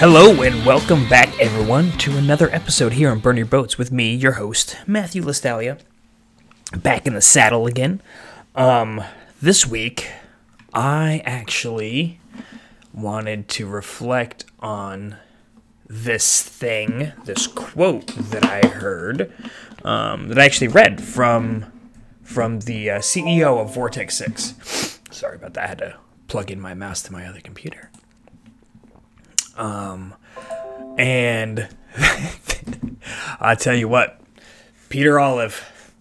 Hello and welcome back, everyone, to another episode here on Burn Your Boats with me, your host, Matthew Lestalia. Back in the saddle again. This week, I actually wanted to reflect on this quote that I heard, that I actually read from the CEO of Vortex 6. Sorry about that. I had to plug in my mouse to my other computer. And I tell you what, Peter Olive,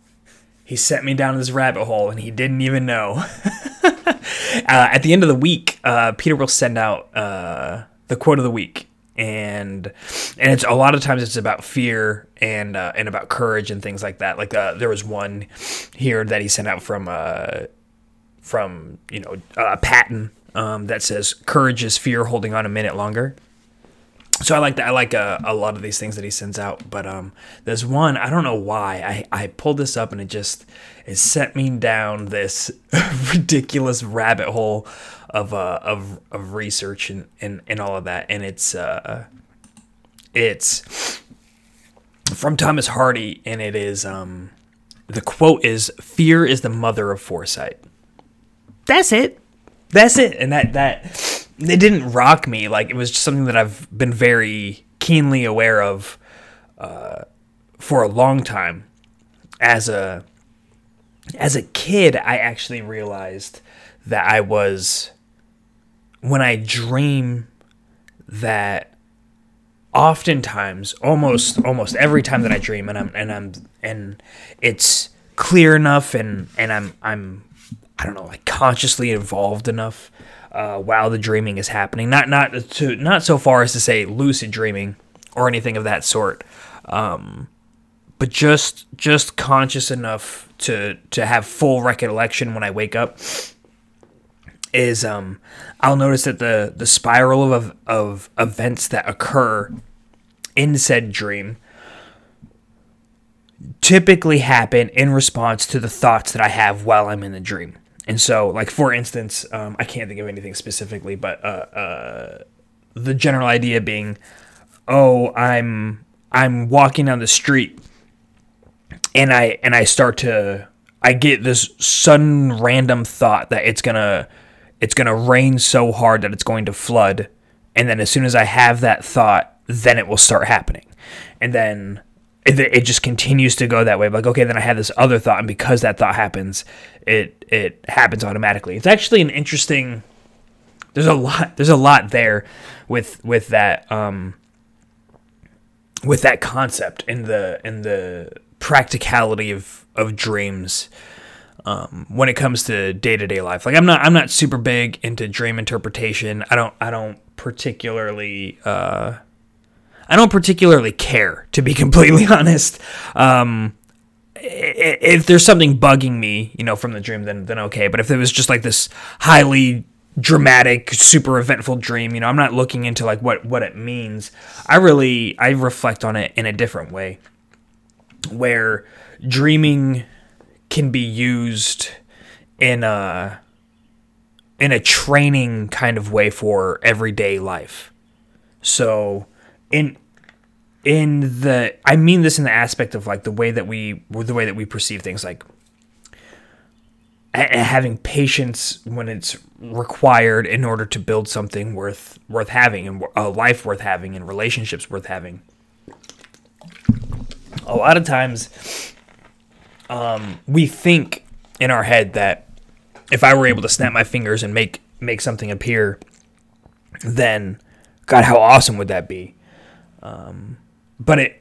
he sent me down this rabbit hole and he didn't even know. At the end of the week, Peter will send out the quote of the week, and it's a lot of times it's about fear and about courage and things like that. Like there was one here that he sent out from Patton. That says, "Courage is fear holding on a minute longer." So I like that. I like a lot of these things that he sends out. But there's one, I don't know why. I pulled this up and it sent me down this ridiculous rabbit hole of research and all of that. And it's from Thomas Hardy, and it is the quote is, "Fear is the mother of foresight." That's it. That's it, and that it didn't rock me. Like, it was just something that I've been very keenly aware of for a long time. As a kid, I actually realized that when I dream, that oftentimes, almost every time that I dream, and it's clear enough, and I'm consciously involved enough while the dreaming is happening. Not so far as to say lucid dreaming or anything of that sort, but just conscious enough to have full recollection when I wake up. Is I'll notice that the spiral of events that occur in said dream typically happen in response to the thoughts that I have while I'm in the dream. And so, like, for instance, I can't think of anything specifically, but the general idea being, oh, I'm walking down the street, and I start to, I get this sudden random thought that it's gonna rain so hard that it's going to flood, and then as soon as I have that thought, then it will start happening, and then it just continues to go that way. Like, okay, then I have this other thought, and because that thought happens, it happens automatically. It's actually an interesting. There's a lot there with that with that concept and the practicality of dreams when it comes to day-to-day life. Like, I'm not super big into dream interpretation. I don't particularly care, to be completely honest. If there's something bugging me, from the dream, then okay. But if it was just like this highly dramatic, super eventful dream, I'm not looking into like what it means. I reflect on it in a different way, where dreaming can be used in a training kind of way for everyday life. So. I mean this in the aspect of like the way that we perceive things, like having patience when it's required in order to build something worth having, and a life worth having, and relationships worth having. A lot of times, we think in our head that if I were able to snap my fingers and make something appear, then God, how awesome would that be? But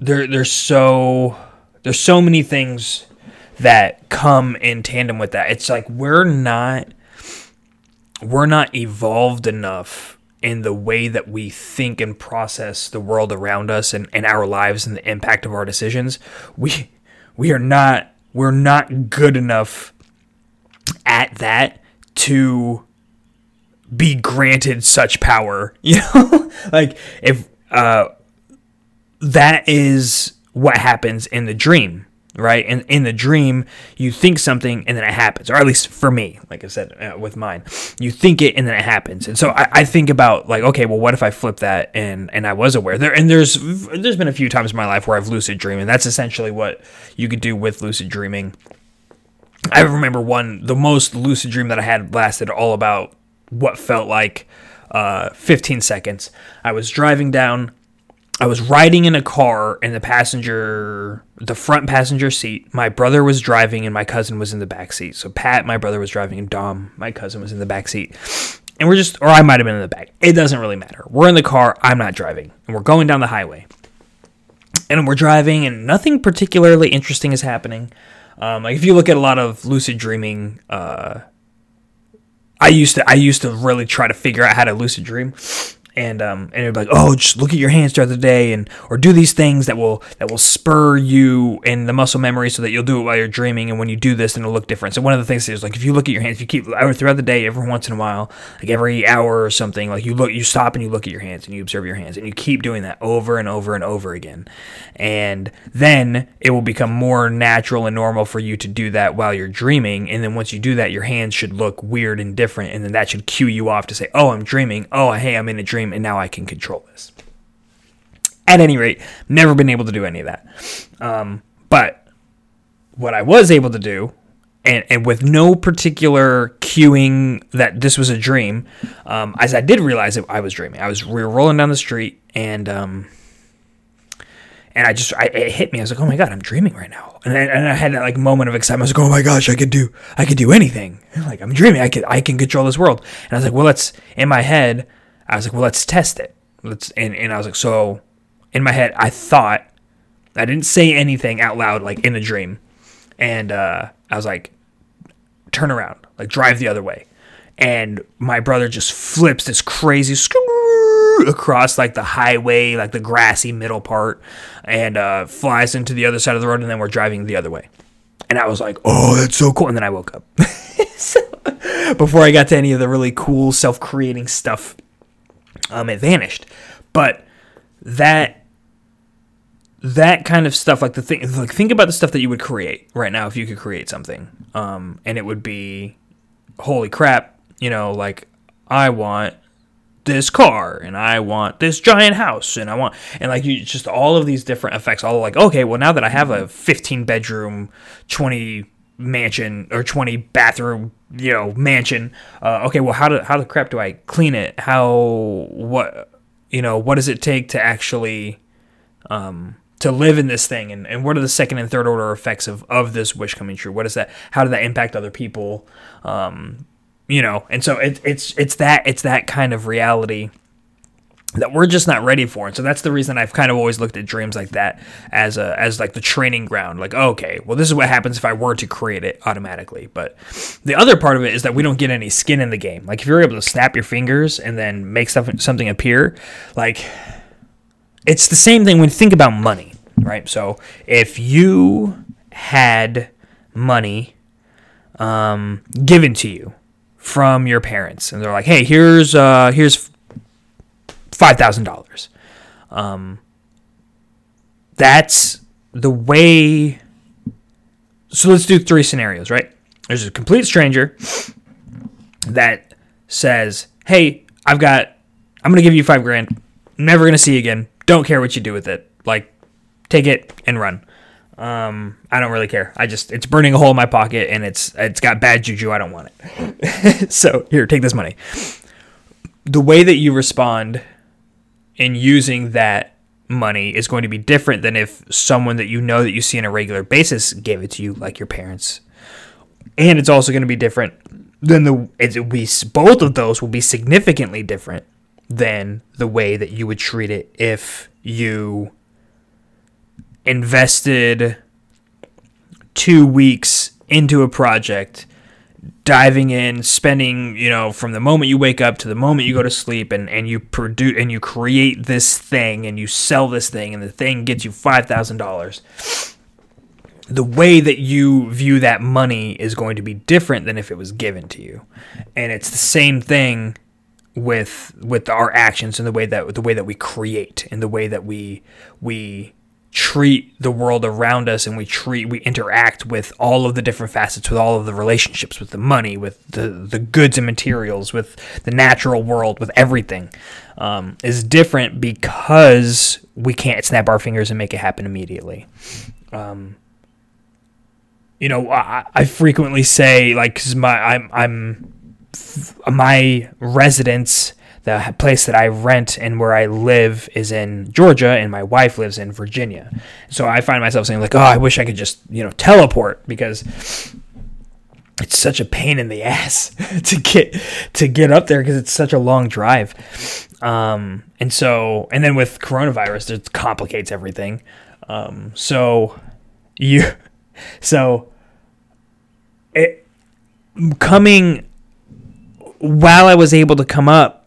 there's so many things that come in tandem with that. It's like we're not evolved enough in the way that we think and process the world around us and our lives and the impact of our decisions. We're not good enough at that to be granted such power. Like if. That is what happens in the dream. right? And in the dream, you think something and then it happens, or at least for me, like I said, with mine, you think it and then it happens. And so I think about, like, okay, well, what if I flip that and I was aware there? And there's been a few times in my life where I've lucid dreamed, and that's essentially what you could do with lucid dreaming. I remember the most lucid dream that I had lasted all about what felt like 15 seconds. I was driving down. I was riding in a car in the front passenger seat. My brother was driving and my cousin was in the back seat. So Pat, my brother, was driving, and Dom, my cousin, was in the back seat. And or I might have been in the back. It doesn't really matter. We're in the car. I'm not driving. And we're going down the highway. And we're driving, and nothing particularly interesting is happening. Like if you look at a lot of lucid dreaming, I used to really try to figure out how to lucid dream. And it'd be like, oh, just look at your hands throughout the day, or do these things that will spur you in the muscle memory so that you'll do it while you're dreaming. And when you do this, then it'll look different. So one of the things is, like, if you look at your hands, if you keep throughout the day, every once in a while, like every hour or something, like you stop and you look at your hands and you observe your hands, and you keep doing that over and over and over again. And then it will become more natural and normal for you to do that while you're dreaming. And then once you do that, your hands should look weird and different. And then that should cue you off to say, oh, I'm dreaming. Oh, hey, I'm in a dream. And now I can control this. At any rate, never been able to do any of that. But what I was able to do, and with no particular cueing that this was a dream, as I did realize that I was dreaming. We were rolling down the street, and it hit me. I was like, oh my God, I'm dreaming right now. And I had that, like, moment of excitement. I was like, oh my gosh, I can do anything. Like, I'm dreaming. I can control this world. And I was like, well, let's test it. And I was like, so in my head, I thought, I didn't say anything out loud, like in the dream. And I was like, turn around, like drive the other way. And my brother just flips this crazy across, like, the highway, like the grassy middle part, and flies into the other side of the road. And then we're driving the other way. And I was like, oh, that's so cool. And then I woke up. So, before I got to any of the really cool self-creating stuff, it vanished. But that kind of stuff, like the thing, like, think about the stuff that you would create right now if you could create something, and it would be, holy crap, you know, like, I want this car, and I want this giant house, and I want, and, like, you just, all of these different effects, all like, okay, well, now that I have a 15-bedroom, 20 mansion, or 20 bathroom, you know, mansion, okay, well, how the crap do I clean it? What does it take to actually to live in this thing, and what are the second and third order effects of this wish coming true? What is that? How did that impact other people? You know, and so it's that kind of reality that we're just not ready for. And so that's the reason I've kind of always looked at dreams like that as like the training ground. Like, okay, well, this is what happens if I were to create it automatically. But the other part of it is that we don't get any skin in the game. Like, if you're able to snap your fingers and then make something appear, like, it's the same thing when you think about money, right? So if you had money given to you from your parents, and they're like, hey, here's $5,000. That's the way. So let's do three scenarios, right? There's a complete stranger that says, hey, I'm going to give you $5,000. Never going to see you again. Don't care what you do with it. Like, take it and run. I don't really care. It's burning a hole in my pocket, and it's got bad juju. I don't want it. So here, take this money. The way that you respond in using that money is going to be different than if someone that you know that you see on a regular basis gave it to you, like your parents. And it's also going to be different than both of those will be significantly different than the way that you would treat it if you invested 2 weeks into a project, diving in, spending, you know, from the moment you wake up to the moment you go to sleep, and you produce and you create this thing, and you sell this thing, and the thing gets you $5,000. The way that you view that money is going to be different than if it was given to you. And it's the same thing with our actions, and the way that we create, and the way that we treat the world around us, and we interact with all of the different facets, with all of the relationships, with the money, with the goods and materials, with the natural world, with everything, is different because we can't snap our fingers and make it happen immediately. I frequently say, like, because my residence, the place that I rent and where I live, is in Georgia, and my wife lives in Virginia. So I find myself saying, like, oh, I wish I could just, teleport, because it's such a pain in the ass to get up there, because it's such a long drive. And then with coronavirus, it complicates everything. While I was able to come up,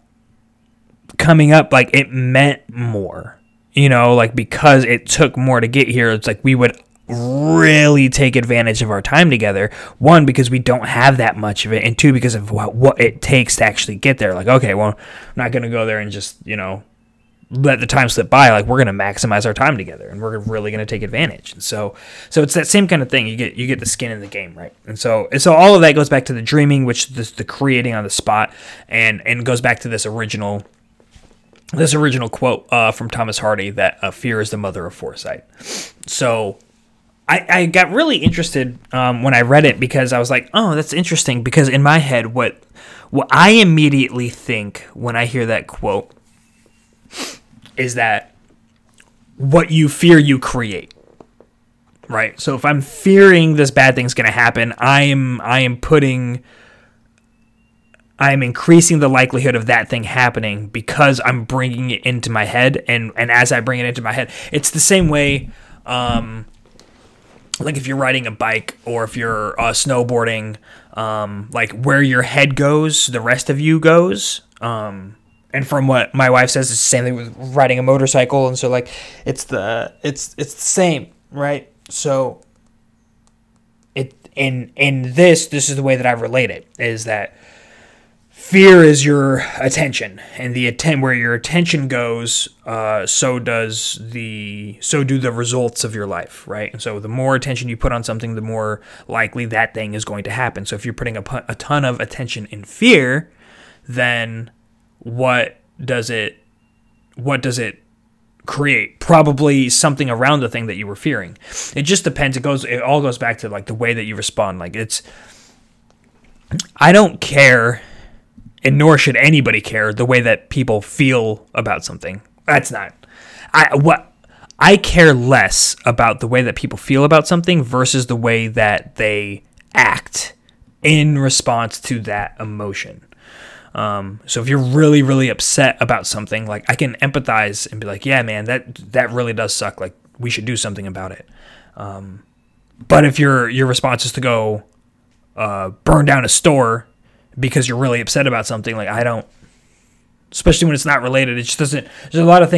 like, it meant more, because it took more to get here. It's like we would really take advantage of our time together, one, because we don't have that much of it, and two, because of what it takes to actually get there. Like, okay, well, I'm not going to go there and just, let the time slip by. Like, we're going to maximize our time together, and we're really going to take advantage. And so it's that same kind of thing. You get the skin in the game, right? And so all of that goes back to the dreaming, which is the creating on the spot, and goes back to this original quote from Thomas Hardy that fear is the mother of foresight. So I got really interested when I read it, because I was like, oh, that's interesting, because in my head, what I immediately think when I hear that quote is that what you fear, you create, right? So if I'm fearing this bad thing's going to happen, I'm increasing the likelihood of that thing happening, because I'm bringing it into my head, and as I bring it into my head, it's the same way, like if you're riding a bike, or if you're snowboarding, like where your head goes, the rest of you goes, and from what my wife says, it's the same thing with riding a motorcycle. And so, like, it's the same, right? So it in this is the way that I relate it, is that fear is your attention, and where your attention goes, so do the results of your life, right? And so the more attention you put on something, the more likely that thing is going to happen. So if you're putting a ton of attention in fear, then what does it create? Probably something around the thing that you were fearing. It just depends. It all goes back to, like, the way that you respond. Like, I don't care, and nor should anybody care, the way that people feel about something. I care less about the way that people feel about something versus the way that they act in response to that emotion. So if you're really, really upset about something, like, I can empathize and be like, yeah, man, that really does suck. Like, we should do something about it. But if your response is to go burn down a store because you're really upset about something, like, I don't, especially when it's not related, it just doesn't, there's a lot of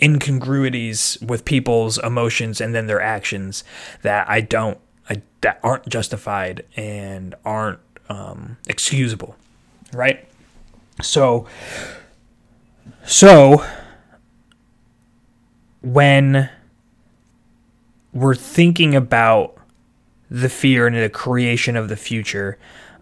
incongruities with people's emotions and then their actions that that aren't justified and aren't excusable, right? So when we're thinking about the fear and the creation of the future,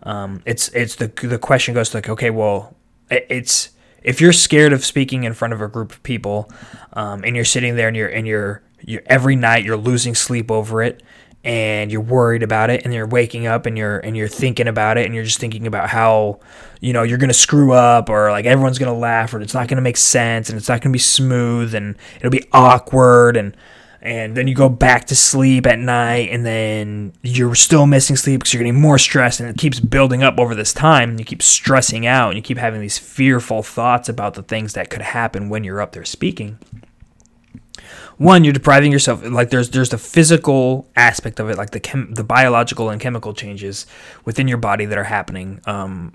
it's the question goes to, like, okay, well, it's, if you're scared of speaking in front of a group of people, and you're sitting there, and you're every night you're losing sleep over it, and you're worried about it, and you're waking up, and you're thinking about it, and you're just thinking about how, you're going to screw up, or, like, everyone's going to laugh, or it's not going to make sense, and it's not going to be smooth, and it'll be awkward, and then you go back to sleep at night, and then you're still missing sleep because you're getting more stressed, and it keeps building up over this time, and you keep stressing out, and you keep having these fearful thoughts about the things that could happen when you're up there speaking. One, you're depriving yourself, like, there's the physical aspect of it, like the biological and chemical changes within your body that are happening,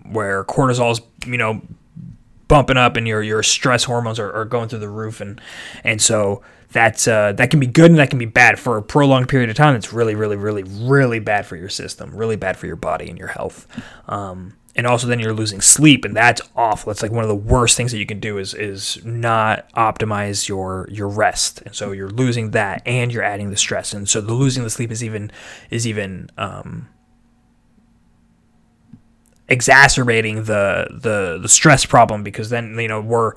where cortisol's, bumping up, and your stress hormones are going through the roof, and so that's that can be good and that can be bad for a prolonged period of time. It's really, really, really, really bad for your system, really bad for your body and your health. And also then you're losing sleep, and that's awful. It's like one of the worst things that you can do is not optimize your rest. And so you're losing that, and you're adding the stress. And so the losing the sleep is even exacerbating the stress problem, because then, you know, we're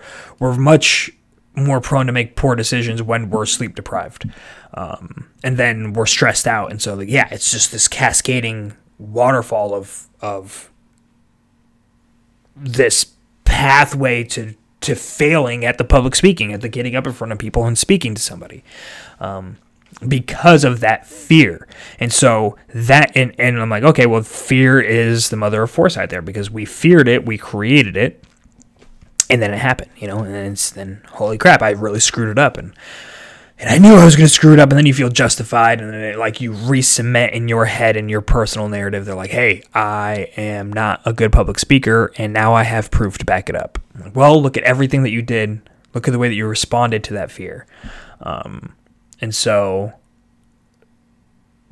much more prone to make poor decisions when we're sleep deprived. And then we're stressed out. And so, like, yeah, it's just this cascading waterfall of this pathway to failing at the public speaking, at the getting up in front of people and speaking to somebody, because of that fear. And so that, and I'm like, okay, well, fear is the mother of foresight there, because we feared it, we created it, and then it happened, you know, and then holy crap, I really screwed it up. And I knew I was going to screw it up, and then you feel justified, and then it, like, you re-cement in your head and your personal narrative. They're like, hey, I am not a good public speaker, and now I have proof to back it up. Like, well, look at everything that you did. Look at the way that you responded to that fear. And so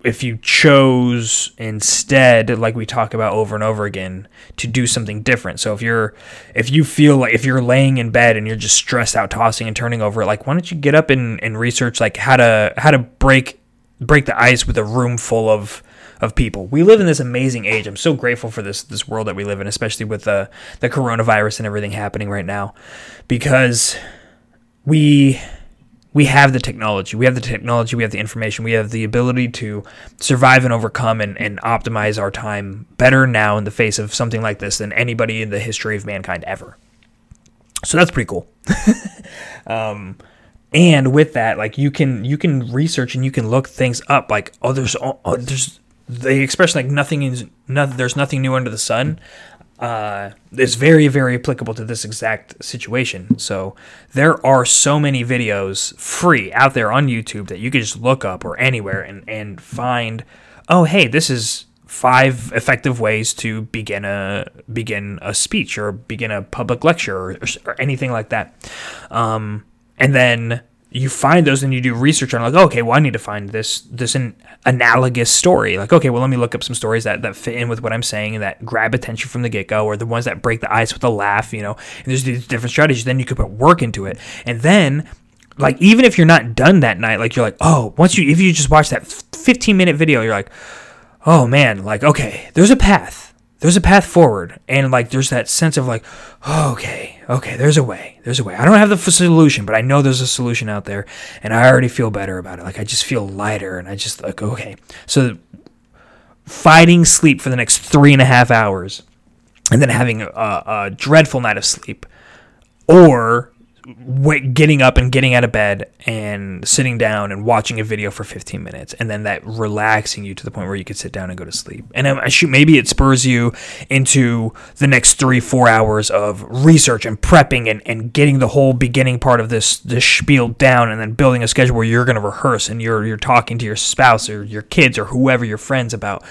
if you chose instead, like we talk about over and over again, to do something different. So if you're laying in bed and you're just stressed out, tossing and turning over, like, why don't you get up and research, like, how to break the ice with a room full of people. We live in this amazing age. I'm so grateful for this world that we live in, especially with the coronavirus and everything happening right now, because we have the technology, we have the information, we have the ability to survive and overcome and optimize our time better now in the face of something like this than anybody in the history of mankind ever. So that's pretty cool. And with that, like, you can research and you can look things up, like, there's the expression, like, there's nothing new under the sun. It's very, very applicable to this exact situation. So there are so many videos free out there on YouTube that you can just look up or anywhere and find, oh, hey, this is 5 effective ways to begin a speech or begin a public lecture or anything like that. And then you find those and you do research on, like, oh, okay, well, I need to find this analogous story. Like, okay, well, let me look up some stories that fit in with what I'm saying and that grab attention from the get-go, or the ones that break the ice with a laugh, you know. And there's these different strategies. Then you could put work into it. And then, like, even if you're not done that night, like, you're like, oh, if you just watch that 15-minute video, you're like, oh, man, like, okay, there's a path. There's a path forward, and, like, there's that sense of, like, oh, okay, there's a way. I don't have the solution, but I know there's a solution out there, and I already feel better about it. Like, I just feel lighter, and I just, like, okay. So fighting sleep for the next 3.5 hours, and then having a dreadful night of sleep, or getting up and getting out of bed and sitting down and watching a video for 15 minutes, and then that relaxing you to the point where you could sit down and go to sleep. And maybe it spurs you into the next 3-4 hours of research and prepping and getting the whole beginning part of this spiel down, and then building a schedule where you're going to rehearse, and you're talking to your spouse or your kids or whoever, your friends, about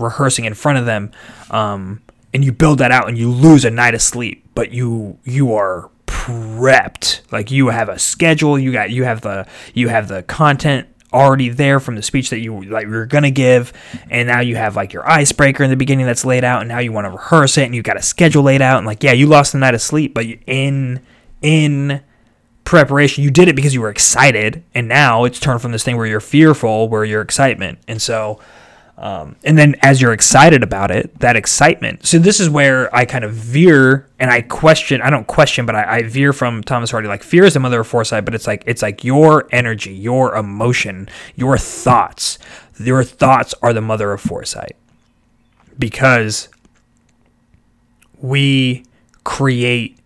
rehearsing in front of them. And you build that out, and you lose a night of sleep, but you are prepped. Like, you have a schedule, you have the content already there from the speech that you, like, you're gonna give, and now you have, like, your icebreaker in the beginning that's laid out, and now you want to rehearse it, and you've got a schedule laid out, and, like, yeah, you lost a night of sleep, but in preparation, you did it because you were excited, and now it's turned from this thing where you're fearful, where you're excitement. And so and then as you're excited about it, that excitement. So this is where I kind of veer and I veer from Thomas Hardy. Like, fear is the mother of foresight, but it's like your energy, your emotion, your thoughts. Your thoughts are the mother of foresight, because we create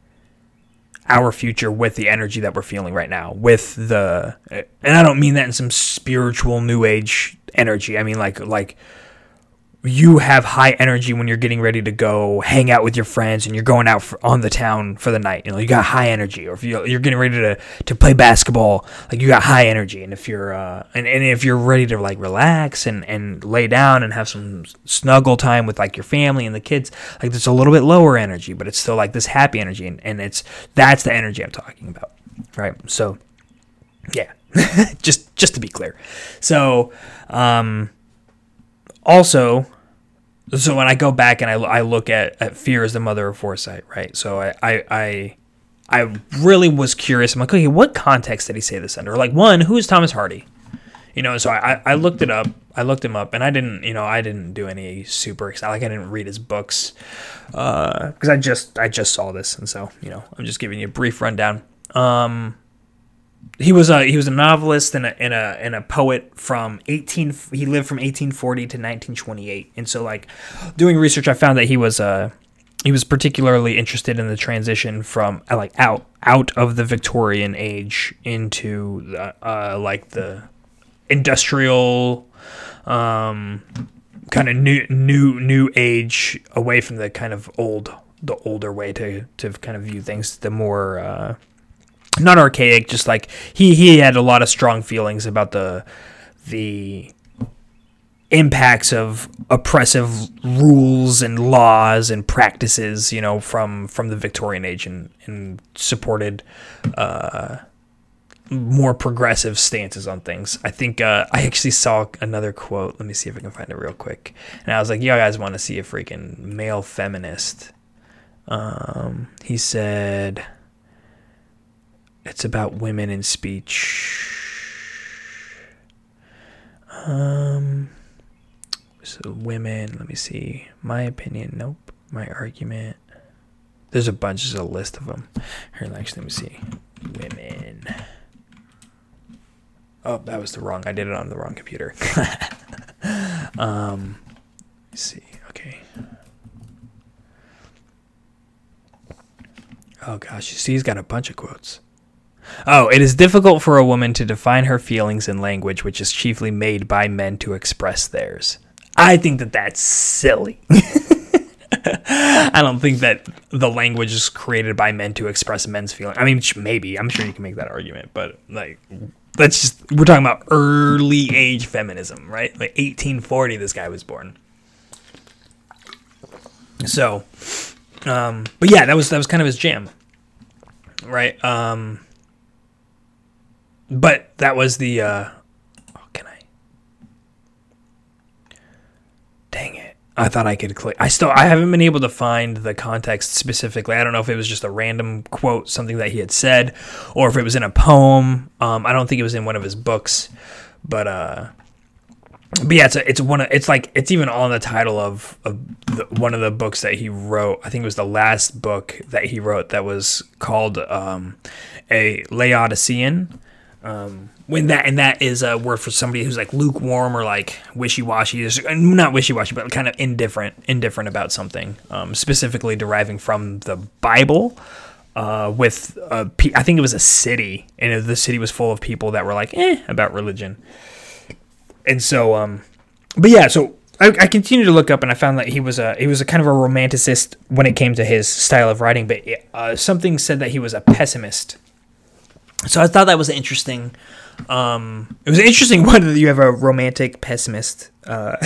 our future with the energy that we're feeling right now, and I don't mean that in some spiritual new age energy. I mean, like you have high energy when you're getting ready to go hang out with your friends and you're going out on the town for the night. You know, you got high energy. Or if you're getting ready to play basketball, like, you got high energy. And if you're if you're ready to, like, relax and lay down and have some snuggle time with, like, your family and the kids, like, there's a little bit lower energy, but it's still, like, this happy energy, and that's the energy I'm talking about, right? So, yeah. just to be clear. So, also So when I go back and I look at fear as the mother of foresight, right? So I really was curious. I'm like, okay, what context did he say this under? Like, one, who is Thomas Hardy? You know, so I looked it up. I looked him up, and I didn't do any super. Like, I didn't read his books because I just saw this, and so I'm just giving you a brief rundown. He was a novelist and a poet from He lived from 1840 to 1928, and so like doing research, I found that he was particularly interested in the transition from like out of the Victorian age into like the industrial kind of new age, away from the kind of older way to kind of view things, the more not archaic, just like he had a lot of strong feelings about the impacts of oppressive rules and laws and practices, from the Victorian age, and supported more progressive stances on things. I think I actually saw another quote. Let me see if I can find it real quick. And I was like, "Y'all guys want to see a freaking male feminist?" He said, "It's about women in speech." So women. Let me see. My opinion. Nope. My argument. There's a bunch. There's a list of them. Here, actually, let me see. Women. Oh, that was the wrong. I did it on the wrong computer. Let's see. Okay. Oh, gosh. You see, he's got a bunch of quotes. Oh, it is difficult for a woman to define her feelings in language, which is chiefly made by men to express theirs. I think that that's silly. I don't think that the language is created by men to express men's feelings. I mean, maybe. I'm sure you can make that argument, but like... That's just, we're talking about early age feminism, right? Like 1840, this guy was born. So, but yeah, that was kind of his jam, right? But that was the, oh, can I? Dang it. I thought I could click. I haven't been able to find the context specifically. I don't know if it was just a random quote, something that he had said, or if it was in a poem. I don't think it was in one of his books, but yeah, it's even on the title of one of the books that he wrote. I think it was the last book that he wrote that was called A Laodicean. That is a word for somebody who's like lukewarm or like wishy-washy, not wishy-washy, but kind of indifferent about something, specifically deriving from the Bible, with I think it was a city, and the city was full of people that were like about religion. And so, but yeah, so I continued to look up, and I found that he was a kind of a romanticist when it came to his style of writing, but something said that he was a pessimist. So I thought that was interesting. It was an interesting one that you have a romantic pessimist. But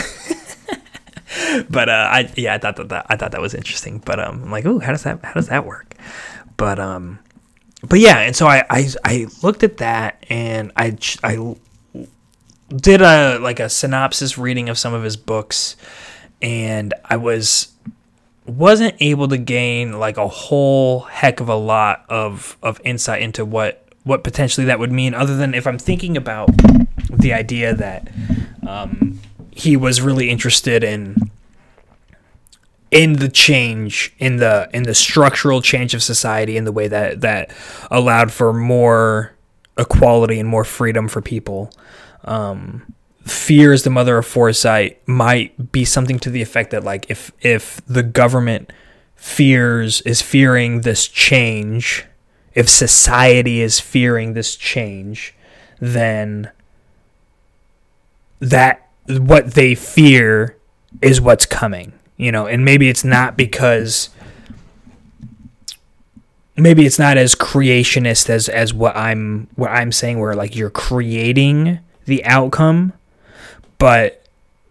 I thought that was interesting. But I'm like, ooh, how does that work? But yeah, and so I looked at that, and I did a synopsis reading of some of his books, and I wasn't able to gain like a whole heck of a lot of insight into what potentially that would mean, other than if I'm thinking about the idea that he was really interested in the change, in the structural change of society, in the way that allowed for more equality and more freedom for people. Fear is the mother of foresight might be something to the effect that like if the government is fearing this change, if society is fearing this change, then that what they fear is what's coming, and maybe it's not as creationist as what I'm saying, where like you're creating the outcome, but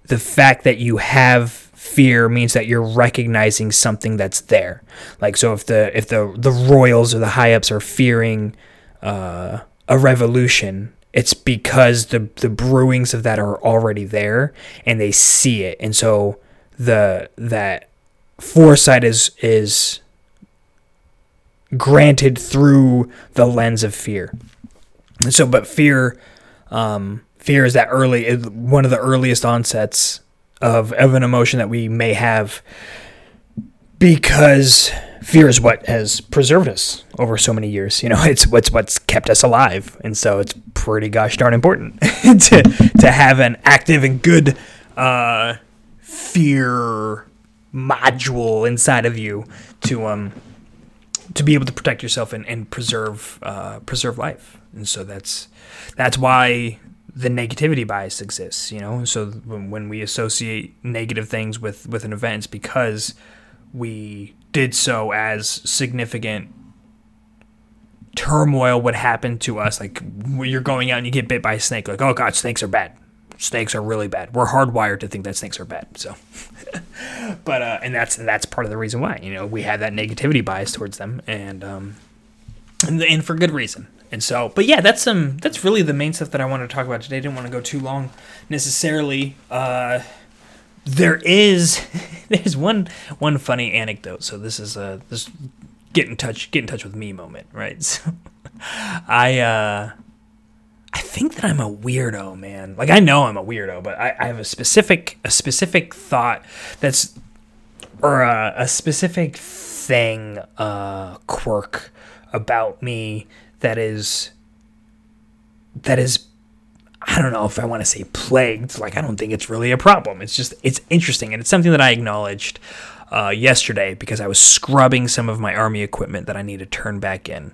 the fact that you have fear means that you're recognizing something that's there. Like, so if the royals or the high ups are fearing a revolution, it's because the brewings of that are already there, and they see it, and so that foresight is granted through the lens of fear. And so, but fear is that one of the earliest onsets of an emotion that we may have, because fear is what has preserved us over so many years. You know, it's what's kept us alive, and so it's pretty gosh darn important to have an active and good fear module inside of you to be able to protect yourself and preserve life. And so that's why the negativity bias exists, you know. So when we associate negative things with an event, it's because we did so as significant turmoil would happen to us. Like when you're going out and you get bit by a snake, like, oh God, snakes are bad. Snakes are really bad. We're hardwired to think that snakes are bad. So, but and that's part of the reason why, you know, we have that negativity bias towards them, and for good reason. And so, but yeah, that's really the main stuff that I wanted to talk about today. I didn't want to go too long necessarily. There's one funny anecdote. So this is a this get in touch with me moment, right? So I think that I'm a weirdo, man. Like I know I'm a weirdo, but I have a specific thought a specific thing, quirk about me that is I don't know if I want to say plagued. Like, I don't think it's really a problem. It's just, it's interesting. And it's something that I acknowledged yesterday because I was scrubbing some of my army equipment that I need to turn back in.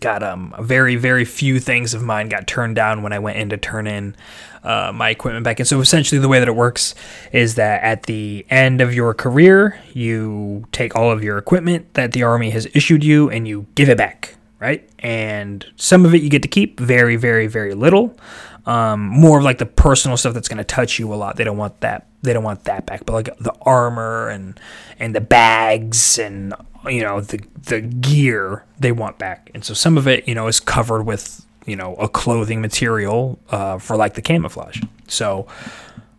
Got very, very few things of mine got turned down when I went in to turn in my equipment back in. So essentially the way that it works is that at the end of your career, you take all of your equipment that the Army has issued you and you give it back. Right? And some of it you get to keep, very, very, very little. More of like the personal stuff that's going to touch you a lot. They don't want that back. But like the armor and the bags and, you know, the gear, they want back. And so some of it, you know, is covered with, you know, a clothing material for like the camouflage. So,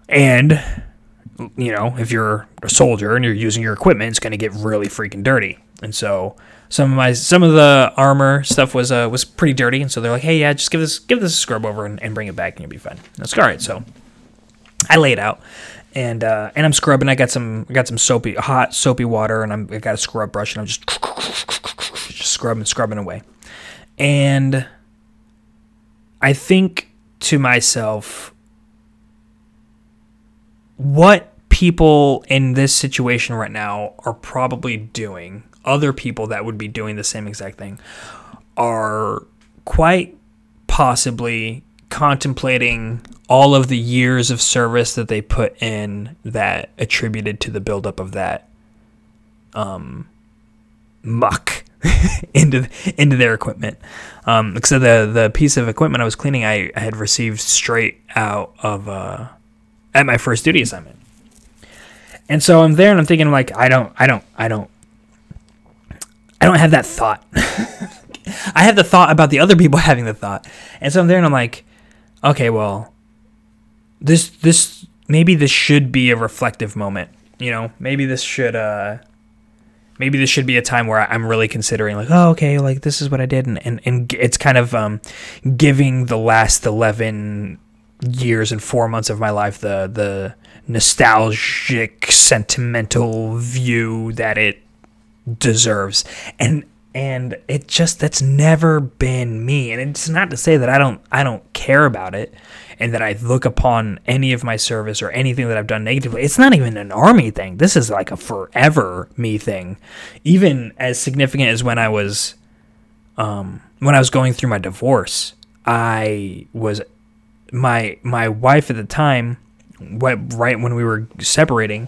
and, you know, if you're a soldier and you're using your equipment, it's going to get really freaking dirty. And so some of the armor stuff was pretty dirty, and so they're like, hey, yeah, just give this a scrub over and bring it back, and you'll be fine. And I was like, all right. So I lay it out, and I'm scrubbing. I got some hot soapy water, and I got a scrub brush, and I'm just scrubbing away. And I think to myself, what people in this situation right now are probably doing, other people that would be doing the same exact thing, are quite possibly contemplating all of the years of service that they put in that attributed to the buildup of that muck into their equipment. So the piece of equipment I was cleaning, I had received straight out of at my first duty assignment. And so I'm there and I'm thinking, like, I don't have that thought. I have the thought about the other people having the thought. And so I'm there and I'm like, okay, well, this maybe this should be a reflective moment. You know, maybe this should be a time where I'm really considering, like, oh, okay, like this is what I did. And it's kind of giving the last 11 years and 4 months of my life the nostalgic, sentimental view that it deserves, and it just, that's never been me. And it's not to say that I don't care about it and that I look upon any of my service or anything that I've done negatively. It's not even an Army thing. This is like a forever me thing, even as significant as when I was going through my divorce. I was my wife at the time, right when we were separating,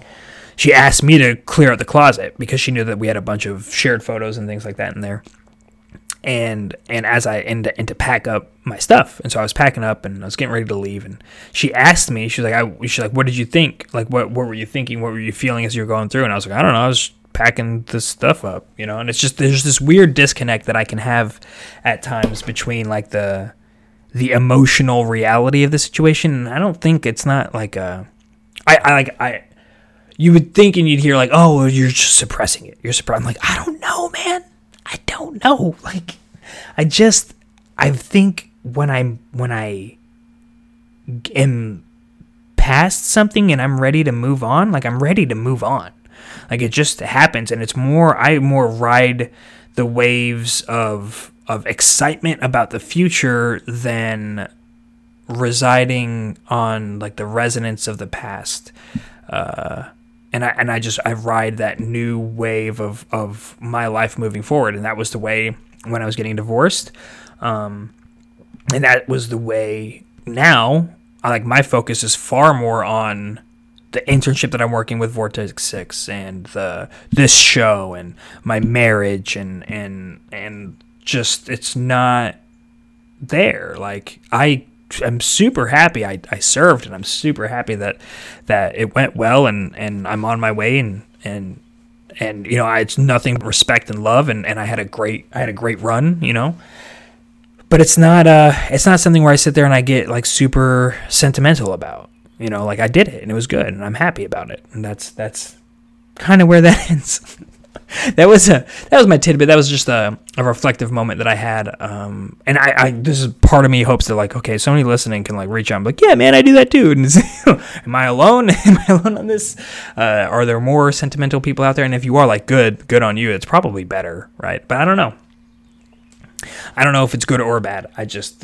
she asked me to clear out the closet because she knew that we had a bunch of shared photos and things like that in there, and to pack up my stuff. And so I was packing up and I was getting ready to leave. And she asked me, she's like, what did you think? Like, what were you thinking? What were you feeling as you were going through? And I was like, I don't know. I was packing this stuff up, you know. And it's just, there's this weird disconnect that I can have at times between like the emotional reality of the situation. And I don't think it's not like a, I like I. you would think, and you'd hear like, oh, you're just suppressing it. You're suppressing. I'm like, I don't know, man. I don't know. Like, I think when I am past something and I'm ready to move on, like I'm ready to move on. Like it just happens, and it's more, I more ride the waves of excitement about the future than residing on like the resonance of the past. And I ride that new wave of my life moving forward. And that was the way when I was getting divorced. And that was the way now. Like my focus is far more on the internship that I'm working with Vortex 6 and this show and my marriage and just, it's not there. Like I'm super happy I served, and I'm super happy that it went well, and I'm on my way, and you know, it's nothing but respect and love, and I had a great run, you know. But it's not something where I sit there and I get like super sentimental about, you know, like I did it and it was good and I'm happy about it, and that's kind of where that ends. That was my tidbit. That was just a reflective moment that I had. And I this is part of me hopes that like, okay, somebody listening can like reach out and be like, yeah, man, I do that too. And am I alone? Am I alone on this? Are there more sentimental people out there? And if you are, like, good on you. It's probably better, right? But I don't know. I don't know if it's good or bad. I just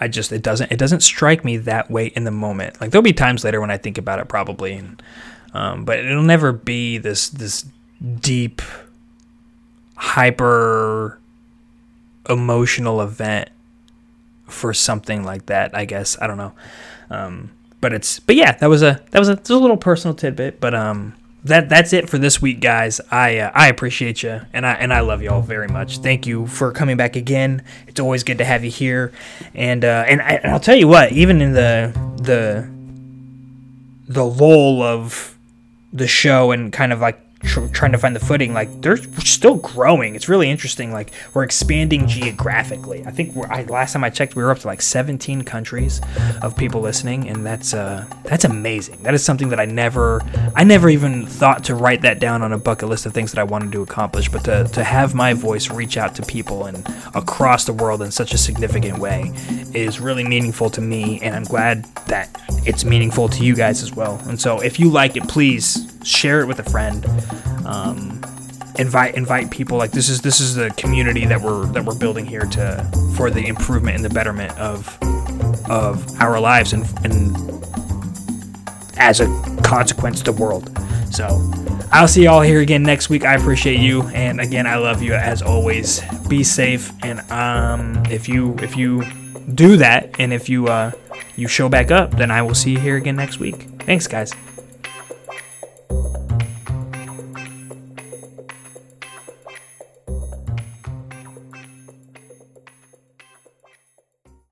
it doesn't strike me that way in the moment. Like there'll be times later when I think about it probably, and but it'll never be this deep, hyper emotional event for something like that, I guess. I don't know. But yeah, that was a little personal tidbit, but that's it for this week, guys. I appreciate you, and I love y'all very much. Thank you for coming back again. It's always good to have you here. And I'll tell you what, even in the lull of the show and kind of like trying to find the footing, like we're still growing. It's really interesting. Like we're expanding geographically. I think last time I checked, we were up to like 17 countries of people listening, and that's amazing. That is something that I never even thought to write that down on a bucket list of things that I wanted to accomplish. But to have my voice reach out to people and across the world in such a significant way is really meaningful to me, and I'm glad that it's meaningful to you guys as well. And so if you like it, please share it with a friend. Invite people. Like this is the community that we're building here for the improvement and the betterment of our lives, and as a consequence, the world. So I'll see y'all here again next week. I appreciate you, and again, I love you as always. Be safe, and if you do that, and if you show back up, then I will see you here again next week. Thanks, guys.